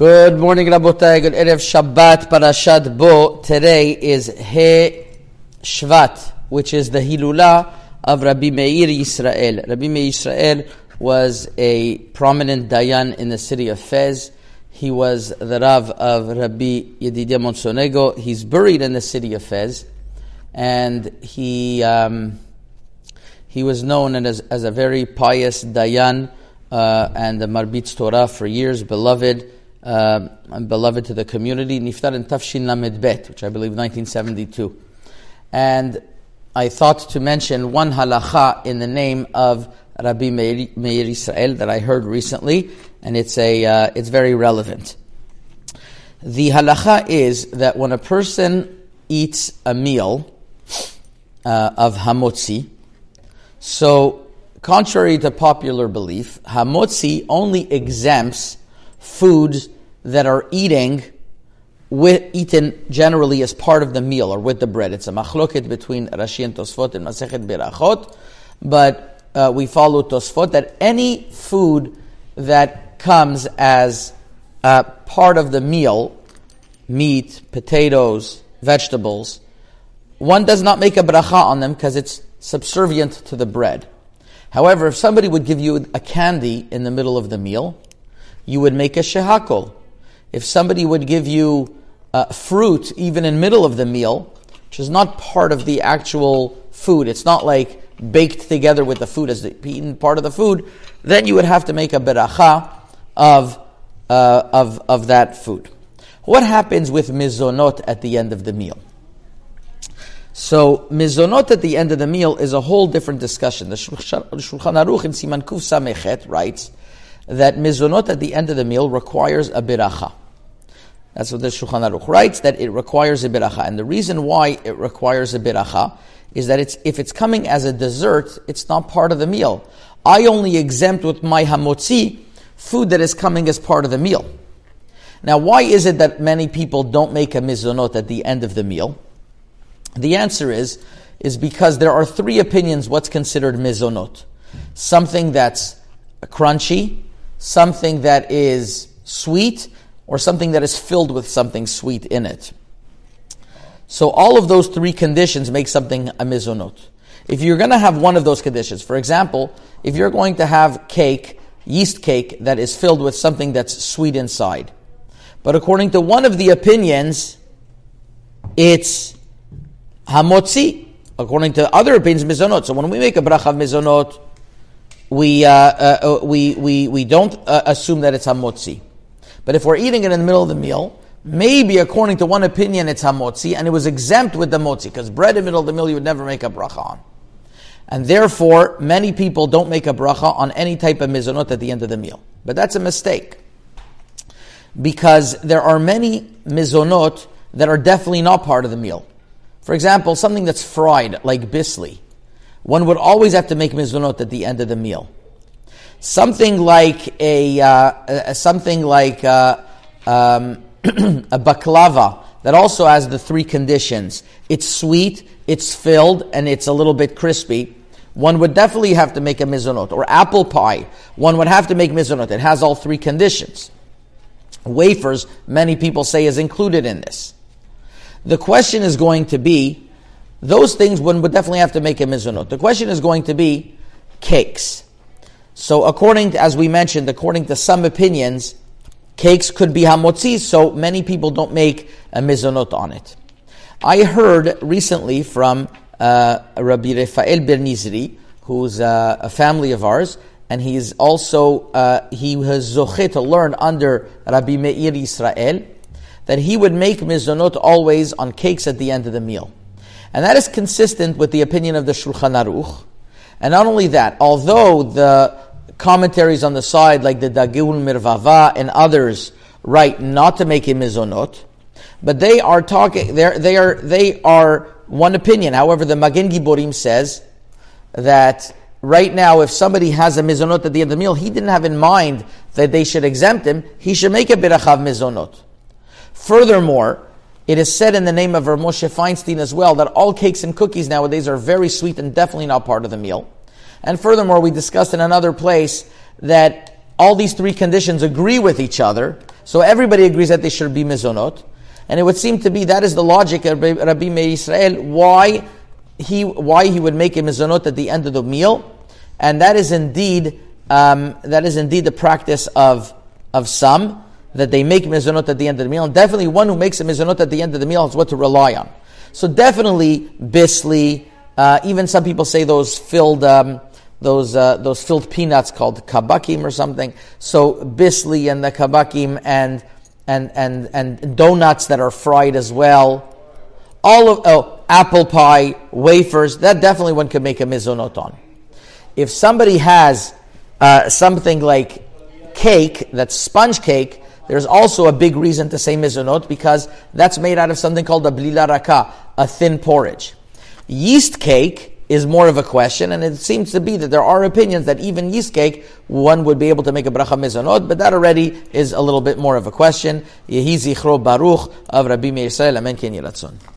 Good morning, Rabotai. Good Erev Shabbat, Parashat Bo. Today is He Shvat, which is the Hilulah of Rabbi Meir Yisrael. Rabbi Meir Yisrael was a prominent Dayan in the city of Fez. He was the Rav of Rabbi Yedidia Monsonego. He's buried in the city of Fez. And he was known as a very pious Dayan and the Marbitz Torah for years, beloved. And beloved to the community, Niftar in Tafshin Lamedbet, which I believe 1972. And I thought to mention one halacha in the name of Rabbi Meir Yisrael that I heard recently, and it's very relevant. The halacha is that when a person eats a meal of Hamotsi, so contrary to popular belief, Hamotsi only exempts foods that are eaten generally as part of the meal or with the bread. It's a machloket between Rashi and Tosfot and Masechet Birachot, but we follow Tosfot that any food that comes as part of the meal, meat, potatoes, vegetables, one does not make a bracha on them because it's subservient to the bread. However, if somebody would give you a candy in the middle of the meal, you would make a shehakol. If somebody would give you fruit even in middle of the meal, which is not part of the actual food, it's not like baked together with the food as eaten part of the food, then you would have to make a beracha of that food. What happens with mizonot at the end of the meal? So mizonot at the end of the meal is a whole different discussion. The Shulchan Aruch in Siman Kuv Samechet writes that mizonot at the end of the meal requires a biracha. That's what the Shulchan Aruch writes, that it requires a biracha. And the reason why it requires a biracha is that if it's coming as a dessert, it's not part of the meal. I only exempt with my hamotzi food that is coming as part of the meal. Now, why is it that many people don't make a mizonot at the end of the meal? The answer is because there are three opinions what's considered mizonot. Something that's crunchy, something that is sweet, or something that is filled with something sweet in it. So all of those three conditions make something a mizonot. If you're going to have one of those conditions, for example, if you're going to have cake, yeast cake, that is filled with something that's sweet inside, but according to one of the opinions, it's hamotzi. According to other opinions, mizonot. So when we make a bracha of mizonot, we don't assume that it's hamotzi. But if we're eating it in the middle of the meal, maybe according to one opinion it's hamotzi, and it was exempt with the motzi, because bread in the middle of the meal you would never make a bracha on. And therefore, many people don't make a bracha on any type of mizonot at the end of the meal. But that's a mistake, because there are many mizonot that are definitely not part of the meal. For example, something that's fried, like bisli. One would always have to make mizonot at the end of the meal. Something like a baklava that also has the three conditions: it's sweet, it's filled, and it's a little bit crispy. One would definitely have to make a mizonot. Or apple pie, one would have to make mizonot. It has all three conditions. Wafers, many people say, is included in this. The question is going to be, those things one would definitely have to make a mizonot. The question is going to be cakes. So according to, as we mentioned, according to some opinions, cakes could be hamotzi, so many people don't make a mizonot on it. I heard recently from Rabbi Rafael Bernizri, who's a family of ours, and he's also, he was zoche to learn under Rabbi Meir Yisrael, that he would make mizonot always on cakes at the end of the meal. And that is consistent with the opinion of the Shulchan Aruch. And not only that, although the commentaries on the side, like the Dagiul Mirvava and others, write not to make a mizonot, but they are one opinion. However, the Magen Giborim says that right now, if somebody has a mizonot at the end of the meal, he didn't have in mind that they should exempt him. He should make a beracha of mizonot. Furthermore, it is said in the name of R. Moshe Feinstein as well that all cakes and cookies nowadays are very sweet and definitely not part of the meal. And furthermore, we discussed in another place that all these three conditions agree with each other, So everybody agrees that they should be mizonot. And it would seem to be that is the logic of Rabbi Meir Yisrael, why he would make a mizonot at the end of the meal. And that is indeed the practice of some, that they make mizonot at the end of the meal. And definitely one who makes a mizonot at the end of the meal is what to rely on. So definitely bisli, even some people say those filled peanuts called kabakim or something. So bisli and the kabakim and donuts that are fried as well. Apple pie, wafers, that definitely one could make a mizonot on. If somebody has something like cake, that's sponge cake, there's also a big reason to say mizonot, because that's made out of something called a blilah rakah, a thin porridge. Yeast cake is more of a question, and it seems to be that there are opinions that even yeast cake, one would be able to make a bracha mizonot, but that already is a little bit more of a question. Yehi zichro baruch of Rabbi Meir Yisrael, amen ken yiratzon.